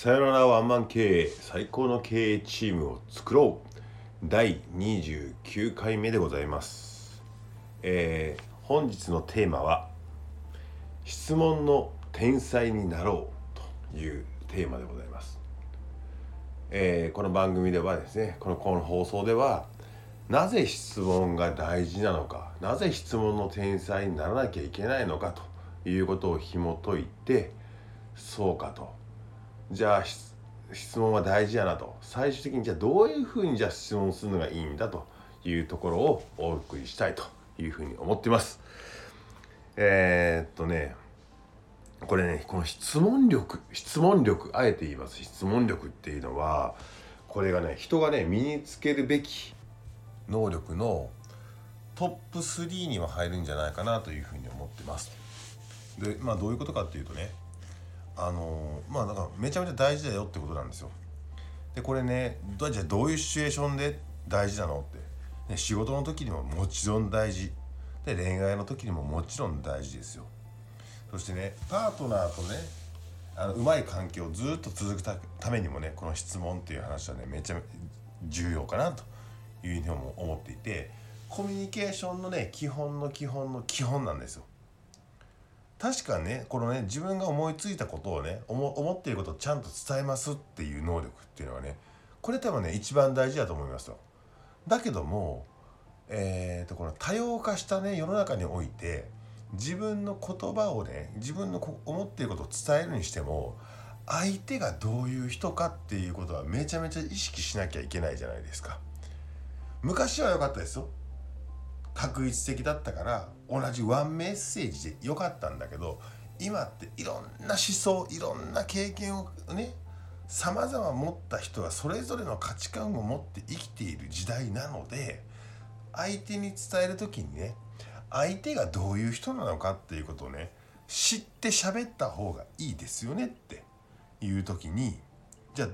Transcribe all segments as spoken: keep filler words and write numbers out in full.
さよならワンマン経営、最高の経営チームを作ろうだいにじゅうきゅうかいめでございます、えー、本日のテーマは質問の天才になろうというテーマでございます、えー、この番組ではですね、この、この放送ではなぜ質問が大事なのか、なぜ質問の天才にならなきゃいけないのかということを紐解いて、そうかと、じゃあ質問は大事やなと、最終的にじゃあどういうふうにじゃあ質問するのがいいんだというところをお送りしたいというふうに思っています。えー、っとね、これね、この質問力、質問力、あえて言います。質問力っていうのは、これがね、人がね、身につけるべき能力のトップスリーには入るんじゃないかなというふうに思ってます。で、まあどういうことかっていうとね、あのー、まあだからめちゃめちゃ大事だよってことなんですよ。でこれね、じゃあどういうシチュエーションで大事なのって、ね、仕事の時にももちろん大事で、恋愛の時にももちろん大事ですよ。そしてね、パートナーとね、あのうまい関係をずっと続く た, ためにもね、この質問っていう話はね、めちゃめちゃ重要かなというふうにも思っていて、コミュニケーションのね、基本の基本の基本なんですよ。確かね、このね、自分が思いついたことをね、思、思っていることをちゃんと伝えますっていう能力っていうのはね、これ多分ね、一番大事だと思いますよ。だけども、えーと、この多様化したね、世の中において、自分の言葉をね、自分の思っていることを伝えるにしても、相手がどういう人かっていうことはめちゃめちゃ意識しなきゃいけないじゃないですか。昔は良かったですよ。確率的だったから同じワンメッセージで良かったんだけど、今っていろんな思想、いろんな経験をね、様々持った人がそれぞれの価値観を持って生きている時代なので、相手に伝える時にね、相手がどういう人なのかっていうことをね、知って喋った方がいいですよねっていう時に、じゃあ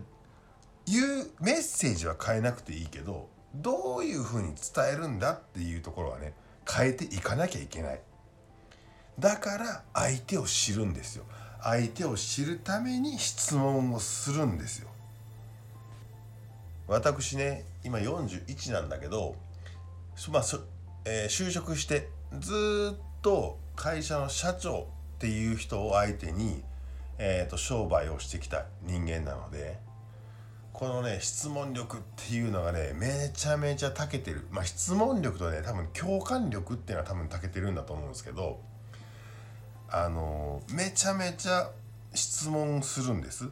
言うメッセージは変えなくていいけど、どういうふうに伝えるんだっていうところはね、変えていかなきゃいけない。だから相手を知るんですよ。相手を知るために質問をするんですよ。私ね、今よんじゅういちなんだけど、まあそえー、就職してずっと会社の社長っていう人を相手に、えーと、商売をしてきた人間なので、このね、質問力っていうのがね、めちゃめちゃ長けてる。まあ質問力とね、多分共感力っていうのは多分長けてるんだと思うんですけど、あのー、めちゃめちゃ質問するんです。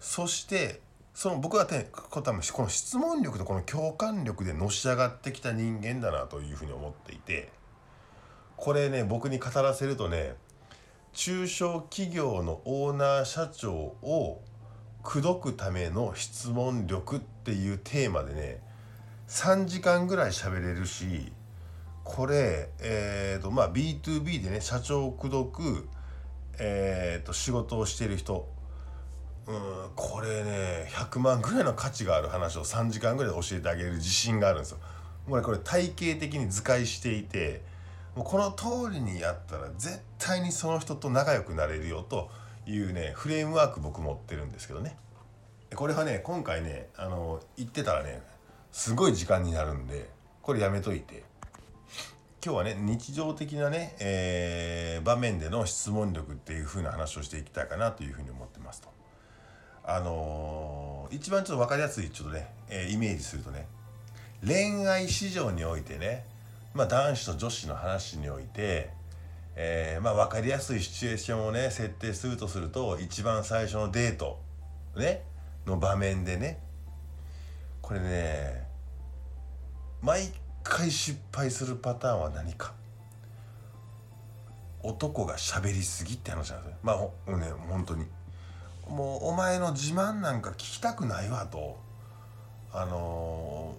そして、その僕はね、このこの質問力とこの共感力でのし上がってきた人間だなというふうに思っていて、これね、僕に語らせるとね、中小企業のオーナー社長を口説くための質問力っていうテーマでね、さんじかんぐらい喋れるし、これ、えーとまあ、ビートゥービー でね、社長を口説く、えーと仕事をしている人、うーん、これね、ひゃくまんぐらいの価値がある話をさんじかんぐらいで教えてあげる自信があるんですよ。もうこれ体系的に図解していて、もうこの通りにやったら絶対にその人と仲良くなれるよというね、フレームワーク僕持ってるんですけどね、これはね、今回ね、あの言ってたらね、すごい時間になるんで、これやめといて、今日はね、日常的なね、えー、場面での質問力っていう風な話をしていきたいかなというふうに思ってますと。あのー、一番ちょっと分かりやすいちょっとね、えー、イメージするとね、恋愛市場においてね、まあ男子と女子の話において、えー、まあ分かりやすいシチュエーションをね、設定するとすると、一番最初のデート、ね、の場面でね、これね、毎回失敗するパターンは何か、男が喋りすぎって話なんですよ。まあほね、本当にもうお前の自慢なんか聞きたくないわと、あの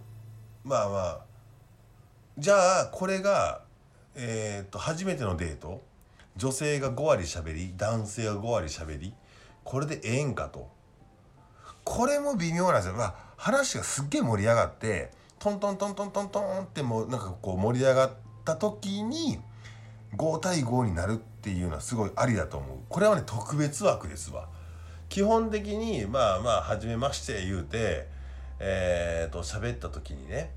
ー、まあまあじゃあこれがえー、と初めてのデート、女性がごわり喋り、男性がごわり喋り、これでええんかと。これも微妙なんですよ。まあ、話がすっげえ盛り上がってトントントントントントンってもうなんかこう盛り上がった時にご対ごになるっていうのはすごいありだと思う。これはね、特別枠ですわ。基本的にまあまあ初めまして言うてえーと喋った時にね、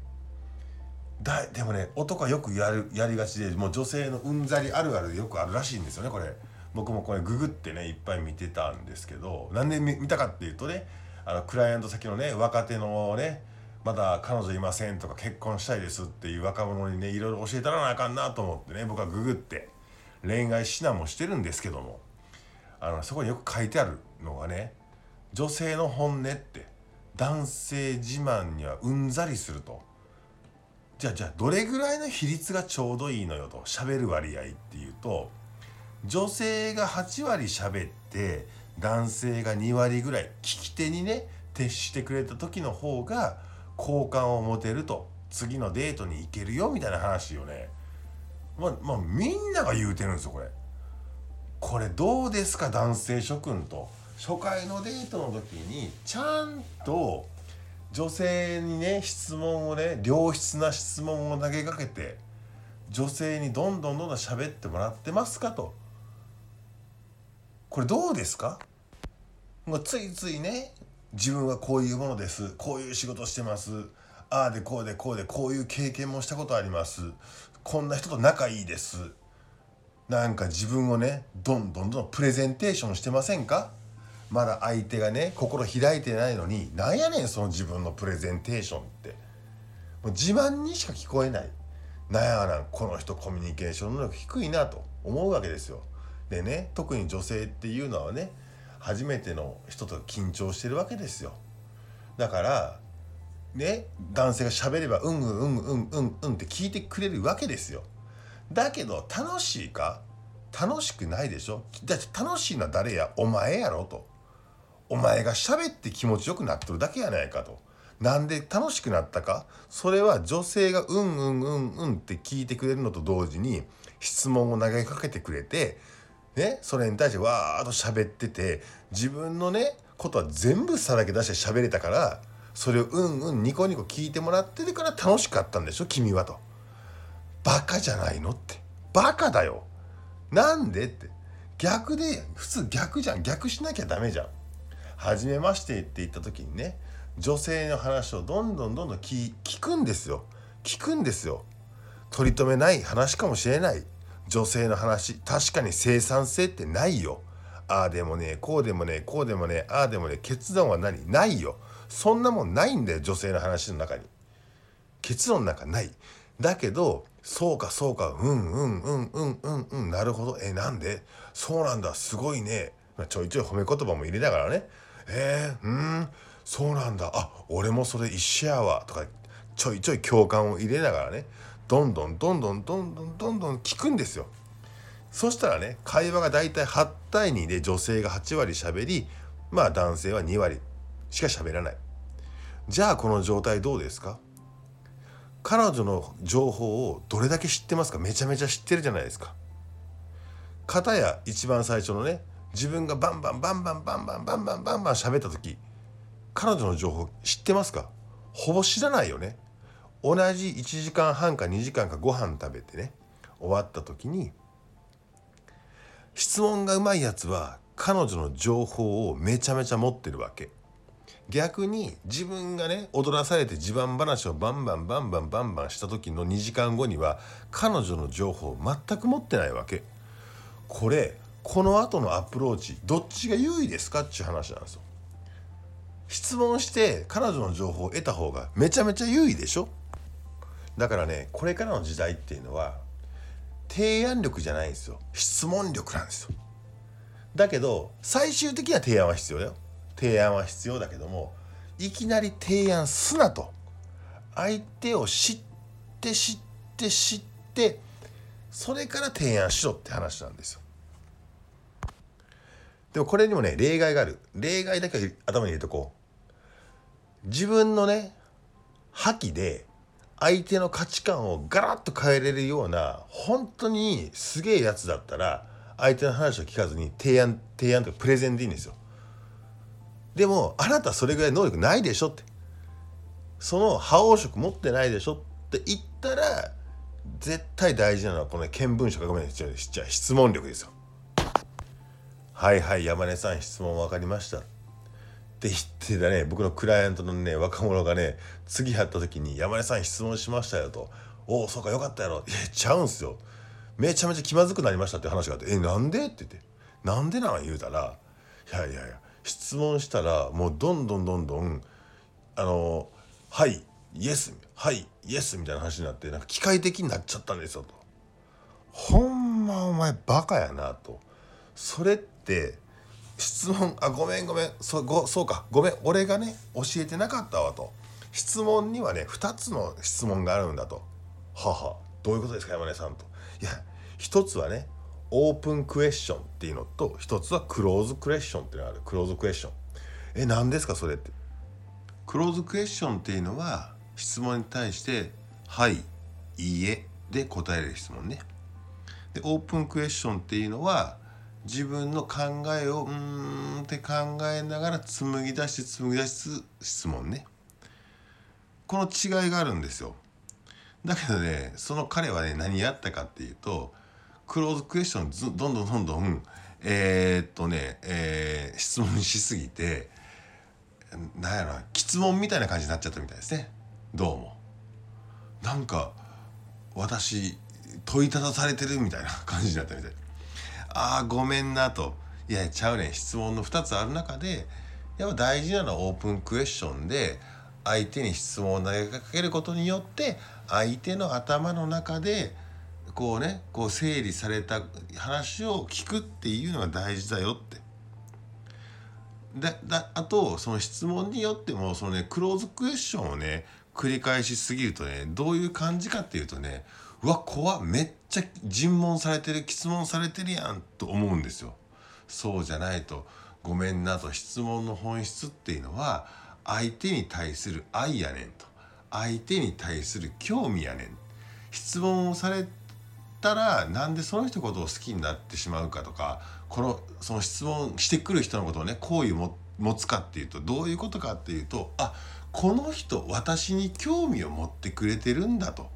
だでもね男はよくやるやりがちで、もう女性のうんざりあるあるでよくあるらしいんですよね。これ僕もこれググってねいっぱい見てたんですけど、なんで見たかっていうとね、あのクライアント先のね若手のねまだ彼女いませんとか結婚したいですっていう若者にねいろいろ教えたらなあかんなと思ってね、僕はググって恋愛指南もしてるんですけども、あのそこによく書いてあるのがね、女性の本音って男性自慢にはうんざりすると、じゃあじゃあどれぐらいの比率がちょうどいいのよと、喋る割合っていうと女性がはちわり喋って男性がにわりぐらい聞き手にね徹してくれた時の方が好感を持てると、次のデートに行けるよみたいな話よね。まあまあみんなが言うてるんですよこれ。これどうですか男性諸君と、初回のデートの時にちゃんと女性にね質問をね、良質な質問を投げかけて女性にどんどんどんどん喋ってもらってますかと。これどうですか？ついついね自分はこういうものです、こういう仕事してます、ああでこうでこうでこういう経験もしたことあります、こんな人と仲いいです、なんか自分をねどんどんどんプレゼンテーションしてませんか？まだ相手がね心開いてないのに、なんやねんその自分のプレゼンテーションって、もう自慢にしか聞こえない、なんやなんこの人コミュニケーション能力低いなと思うわけですよ。でね、特に女性っていうのはね初めての人と緊張してるわけですよ。だからね男性が喋ればうんうんうんうんうんうんって聞いてくれるわけですよ。だけど楽しいか楽しくないでしょ。だって楽しいのは誰や、お前やろと。お前が喋って気持ちよくなってるだけやないかと。なんで楽しくなったか、それは女性がうんうんうんうんって聞いてくれるのと同時に質問を投げかけてくれてね、それに対してわーっと喋ってて自分のねことは全部さらけ出して喋れたから、それをうんうんニコニコ聞いてもらってるから楽しかったんでしょ君はと。バカじゃないのって、バカだよなんでって、逆で普通逆じゃん、逆しなきゃダメじゃん。初めましてって言った時にね女性の話をどんどんどんどん 聞, 聞くんですよ聞くんですよ。取り留めない話かもしれない、女性の話確かに生産性ってないよ、ああでもねこうでもねこうでもねああでもね決断は何ないよ、そんなもんないんだよ女性の話の中に結論なんかない。だけどそうかそうかうんうんうんうんうんうんなるほどえなんでそうなんだすごいね、ちょいちょい褒め言葉も入れながらね、えー、うーんそうなんだあ俺もそれ一緒やわとかちょいちょい共感を入れながらねどんどんどんどんどんどんどんどん聞くんですよ。そしたらね会話がだいたいはちたいにで女性がはちわり喋り、まあ男性はにわりしか喋らない。じゃあこの状態どうですか？彼女の情報をどれだけ知ってますか？めちゃめちゃ知ってるじゃないですか。片や一番最初のね自分がバンバンバンバンバンバンバンバンバンバン喋った時、彼女の情報知ってますか？ほぼ知らないよね。同じいちじかんはんかにじかんかご飯食べてね終わった時に、質問がうまいやつは彼女の情報をめちゃめちゃ持ってるわけ。逆に自分がね踊らされて自慢話をバンバンバンバンバンバンした時のにじかんごには彼女の情報を全く持ってないわけ。これこの後のアプローチどっちが優位ですかっていう話なんですよ。質問して彼女の情報を得た方がめちゃめちゃ優位でしょ。だからねこれからの時代っていうのは提案力じゃないんですよ、質問力なんですよ。だけど最終的な提案は必要だよ、提案は必要だけども、いきなり提案すなと。相手を知って知って知ってそれから提案しろって話なんですよ。でもこれにもね例外がある。例外だけは頭に入れとこう。自分のね覇気で相手の価値観をガラッと変えれるような本当にすげえやつだったら相手の話を聞かずに提案提案とかプレゼンでいいんですよ。でもあなたそれぐらい能力ないでしょって、その覇王色持ってないでしょって言ったら絶対大事なのはこの見聞色がごめんなさい、質問力ですよ。はいはい山根さん質問分かりましたって言ってたね、僕のクライアントのね若者がね次会った時に山根さん質問しましたよと、おおそうかよかったやろ、いやちゃうんすよ、めちゃめちゃ気まずくなりましたって話があって、えなんでって言って、なんでなん言うたら、いやいやいや質問したらもうどんどんどんどんあのはいイエスはいイエスみたいな話になって、なんか機械的になっちゃったんですよと、ほんまお前バカやなと、それって質問、あごめんごめん そ, ごそうかごめん俺がね教えてなかったわと、質問にはねふたつの質問があるんだと、ははどういうことですか山根さんと、いやひとつはねオープンクエスチョンっていうのと、ひとつはクローズクエスチョンっていうのがある。クローズクエスチョン、え何ですかそれって。クローズクエスチョンっていうのは質問に対してはいいいえで答える質問ね。でオープンクエスチョンっていうのは自分の考えをうーんって考えながら紡ぎ出して紡ぎ出す質問ね。この違いがあるんですよ。だけどねその彼はね何やったかっていうと、クローズクエスチョンずどんどんどんどんえー、っとね、えー、質問しすぎてなんやろな質問みたいな感じになっちゃったみたいですね。どうもなんか私問いただされてるみたいな感じになったみたい。ああごめんなと、いやちゃうねん質問のふたつある中でやっぱ大事なのはオープンクエスチョンで、相手に質問を投げかけることによって相手の頭の中でこうねこう整理された話を聞くっていうのが大事だよって。でだあとその質問によってもそのねクローズクエスチョンをね繰り返しすぎるとねどういう感じかっていうとね、うわ怖っめっちゃ尋問されてる質問されてるやんと思うんですよ。そうじゃないとごめんなと、質問の本質っていうのは相手に対する愛やねんと、相手に対する興味やねん。質問をされたらなんでその人のことを好きになってしまうかとか、このその質問してくる人のことをね好意を持つかっていうとどういうことかっていうと、あこの人私に興味を持ってくれてるんだと、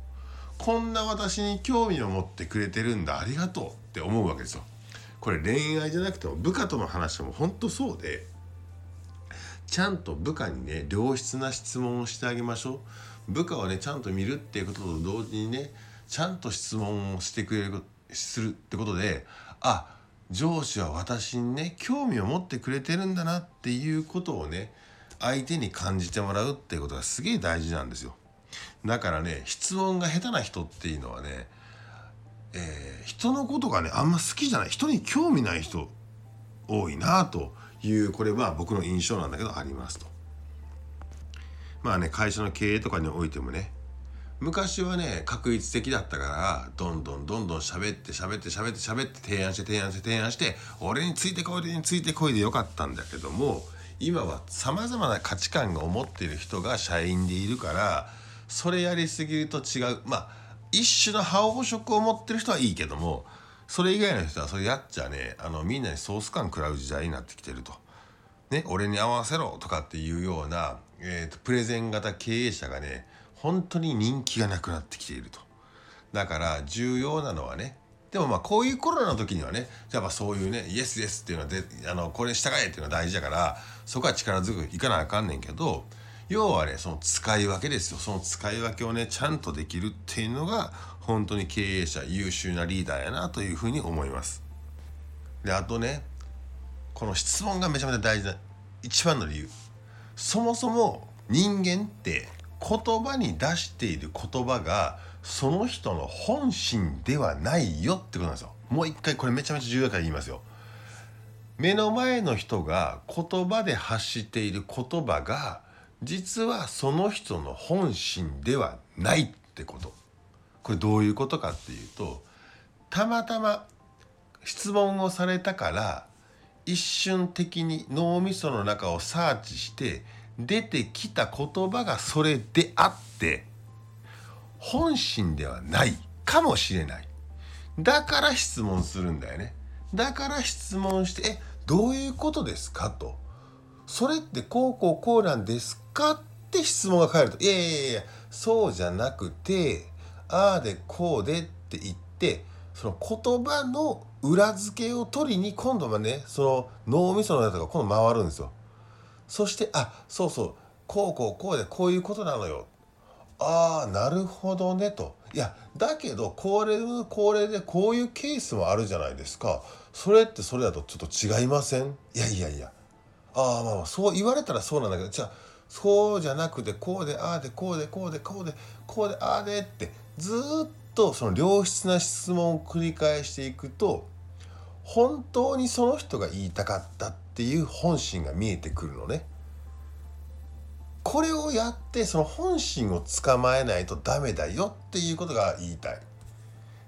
こんな私に興味を持ってくれてるんだありがとうって思うわけですよ。これ恋愛じゃなくても部下との話も本当そうで、ちゃんと部下にね良質な質問をしてあげましょう。部下をねちゃんと見るっていうことと同時にねちゃんと質問をしてくれるするってことで、あ上司は私にね興味を持ってくれてるんだなっていうことをね相手に感じてもらうっていうことがすげえ大事なんですよ。だからね質問が下手な人っていうのはね、えー、人のことがねあんま好きじゃない、人に興味ない人多いなという、これは僕の印象なんだけどありますと。まあね会社の経営とかにおいてもね、昔はね確一的だったからどんどんどんどん喋って喋って喋って喋って提案して提案して提案して俺についてこい俺についてこいでよかったんだけども、今はさまざまな価値観が思っている人が社員でいるから、それやりすぎると違う、まあ一種の覇王色を持ってる人はいいけども、それ以外の人はそれやっちゃねあのみんなにソース感食らう時代になってきてるとね、俺に合わせろとかっていうような、えーと、プレゼン型経営者がね本当に人気がなくなってきていると。だから重要なのはね、でもまあこういうコロナの時にはねやっぱそういうねイエスイエスっていうのはであのこれ従えっていうのは大事だから、そこは力強くいかなあかんねんけど、要はねその使い分けですよ。その使い分けをねちゃんとできるっていうのが本当に経営者優秀なリーダーやなというふうに思います。であとねこの質問がめちゃめちゃ大事な一番の理由、そもそも人間って言葉に出している言葉がその人の本心ではないよってことなんですよ。もう一回これめちゃめちゃ重要だから言いますよ。目の前の人が言葉で発している言葉が実はその人の本心ではないってこと。これどういうことかっていうと、たまたま質問をされたから一瞬的に脳みその中をサーチして出てきた言葉がそれであって本心ではないかもしれない。だから質問するんだよね。だから質問して、えどういうことですかと、それってこうこうこうなんですかって質問が返ると、いやいやいやそうじゃなくてああでこうでって言ってその言葉の裏付けを取りに今度はね、その脳みそのやつが今度回るんですよ。そして、あ、そうそう、こうこうこうでこういうことなのよ。ああ、なるほどねと。いや、だけどこれこれでこういうケースもあるじゃないですか。それってそれだとちょっと違いません？いやいやいや。ああ、まあそう言われたらそうなんだけど、じゃあそうじゃなくてこうでああでこうでこうでこうでこうでああでってずーっとその良質な質問を繰り返していくと、本当にその人が言いたかったっていう本心が見えてくるのね。これをやってその本心をつかまえないとダメだよっていうことが言いたい。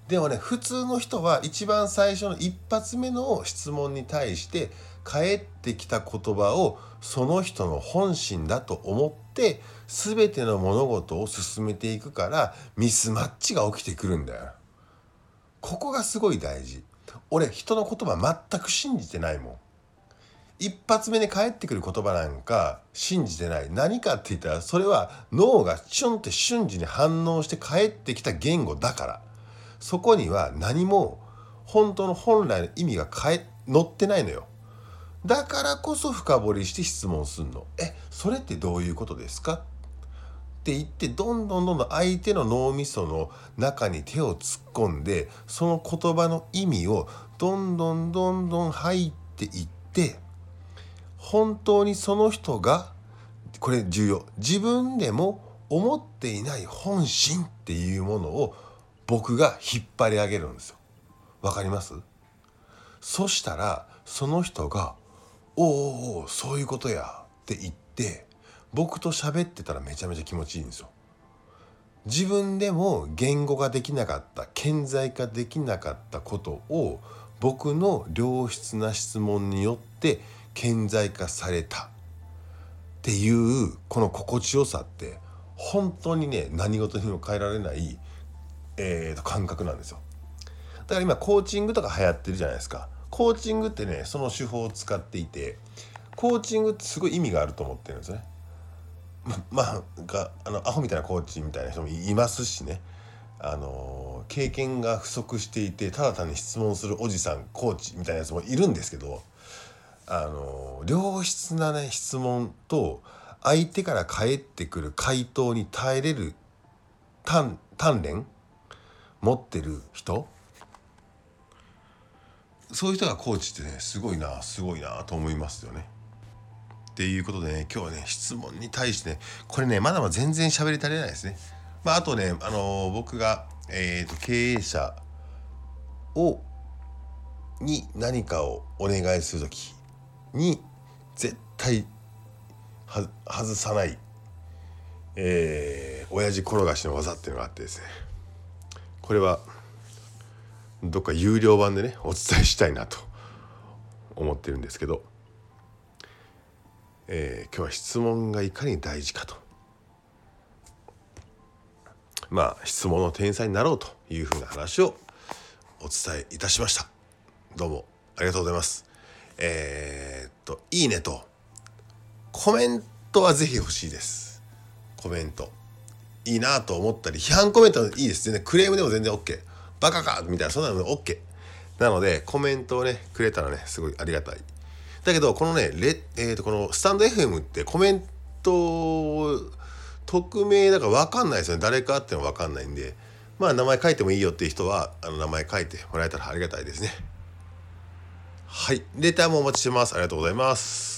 でもね、普通の人は一番最初の一発目の質問に対して返ってきた言葉をその人の本心だと思って全ての物事を進めていくから、ミスマッチが起きてくるんだよ。ここがすごい大事。俺、人の言葉全く信じてないもん。一発目に返ってくる言葉なんか信じてない。何かって言ったら、それは脳がチュンって瞬時に反応して返ってきた言語だから、そこには何も本当の本来の意味がえ載ってないのよ。だからこそ深掘りして質問するの。え、それってどういうことですかって言って、どんどんどんどん相手の脳みその中に手を突っ込んで、その言葉の意味をどんどんどんどん入っていって、本当にその人が、これ重要、自分でも思っていない本心っていうものを僕が引っ張り上げるんですよ。わかります？そしたらその人が、おーおーそういうことやって言って僕と喋ってたらめちゃめちゃ気持ちいいんですよ。自分でも言語ができなかった、顕在化できなかったことを僕の良質な質問によって顕在化されたっていう、この心地よさって本当にね、何事にも変えられない、えー、と感覚なんですよ。だから今コーチングとか流行ってるじゃないですか。コーチングってね、その手法を使っていて、コーチングってすごい意味があると思ってるんですね。まあ、あのアホみたいなコーチみたいな人もいますしね、あの経験が不足していてただ単に質問するおじさんコーチみたいなやつもいるんですけど、あの良質なね質問と相手から返ってくる回答に耐えれる鍛錬持ってる人、そういう人がコーチってね、すごいなすごいなと思いますよね。っていうことでね、今日はね質問に対してね、これねまだまだ全然喋り足りないですね。まああとね、あのー、僕が、えーと、経営者をに何かをお願いするときに絶対は外さない、えー、親父転がしの技っていうのがあってですね、これはどっか有料版でねお伝えしたいなと思ってるんですけど、えー、今日は質問がいかに大事かと、まあ質問の天才になろうというふうな話をお伝えいたしました。どうもありがとうございます。えー、っといいねとコメントはぜひ欲しいです。コメントいいなと思ったり、批判コメントいいです。全然クレームでも全然 OK。バカかみたいな、そんなの OK。なのでコメントをねくれたらねすごいありがたい。だけどこのねレえー、っとこのスタンド エフエム ってコメント匿名だから分かんないですよね。誰かっていうのは分かんないんで、まあ名前書いてもいいよっていう人はあの名前書いてもらえたらありがたいですね。はい、レターもお待ちしてます。ありがとうございます。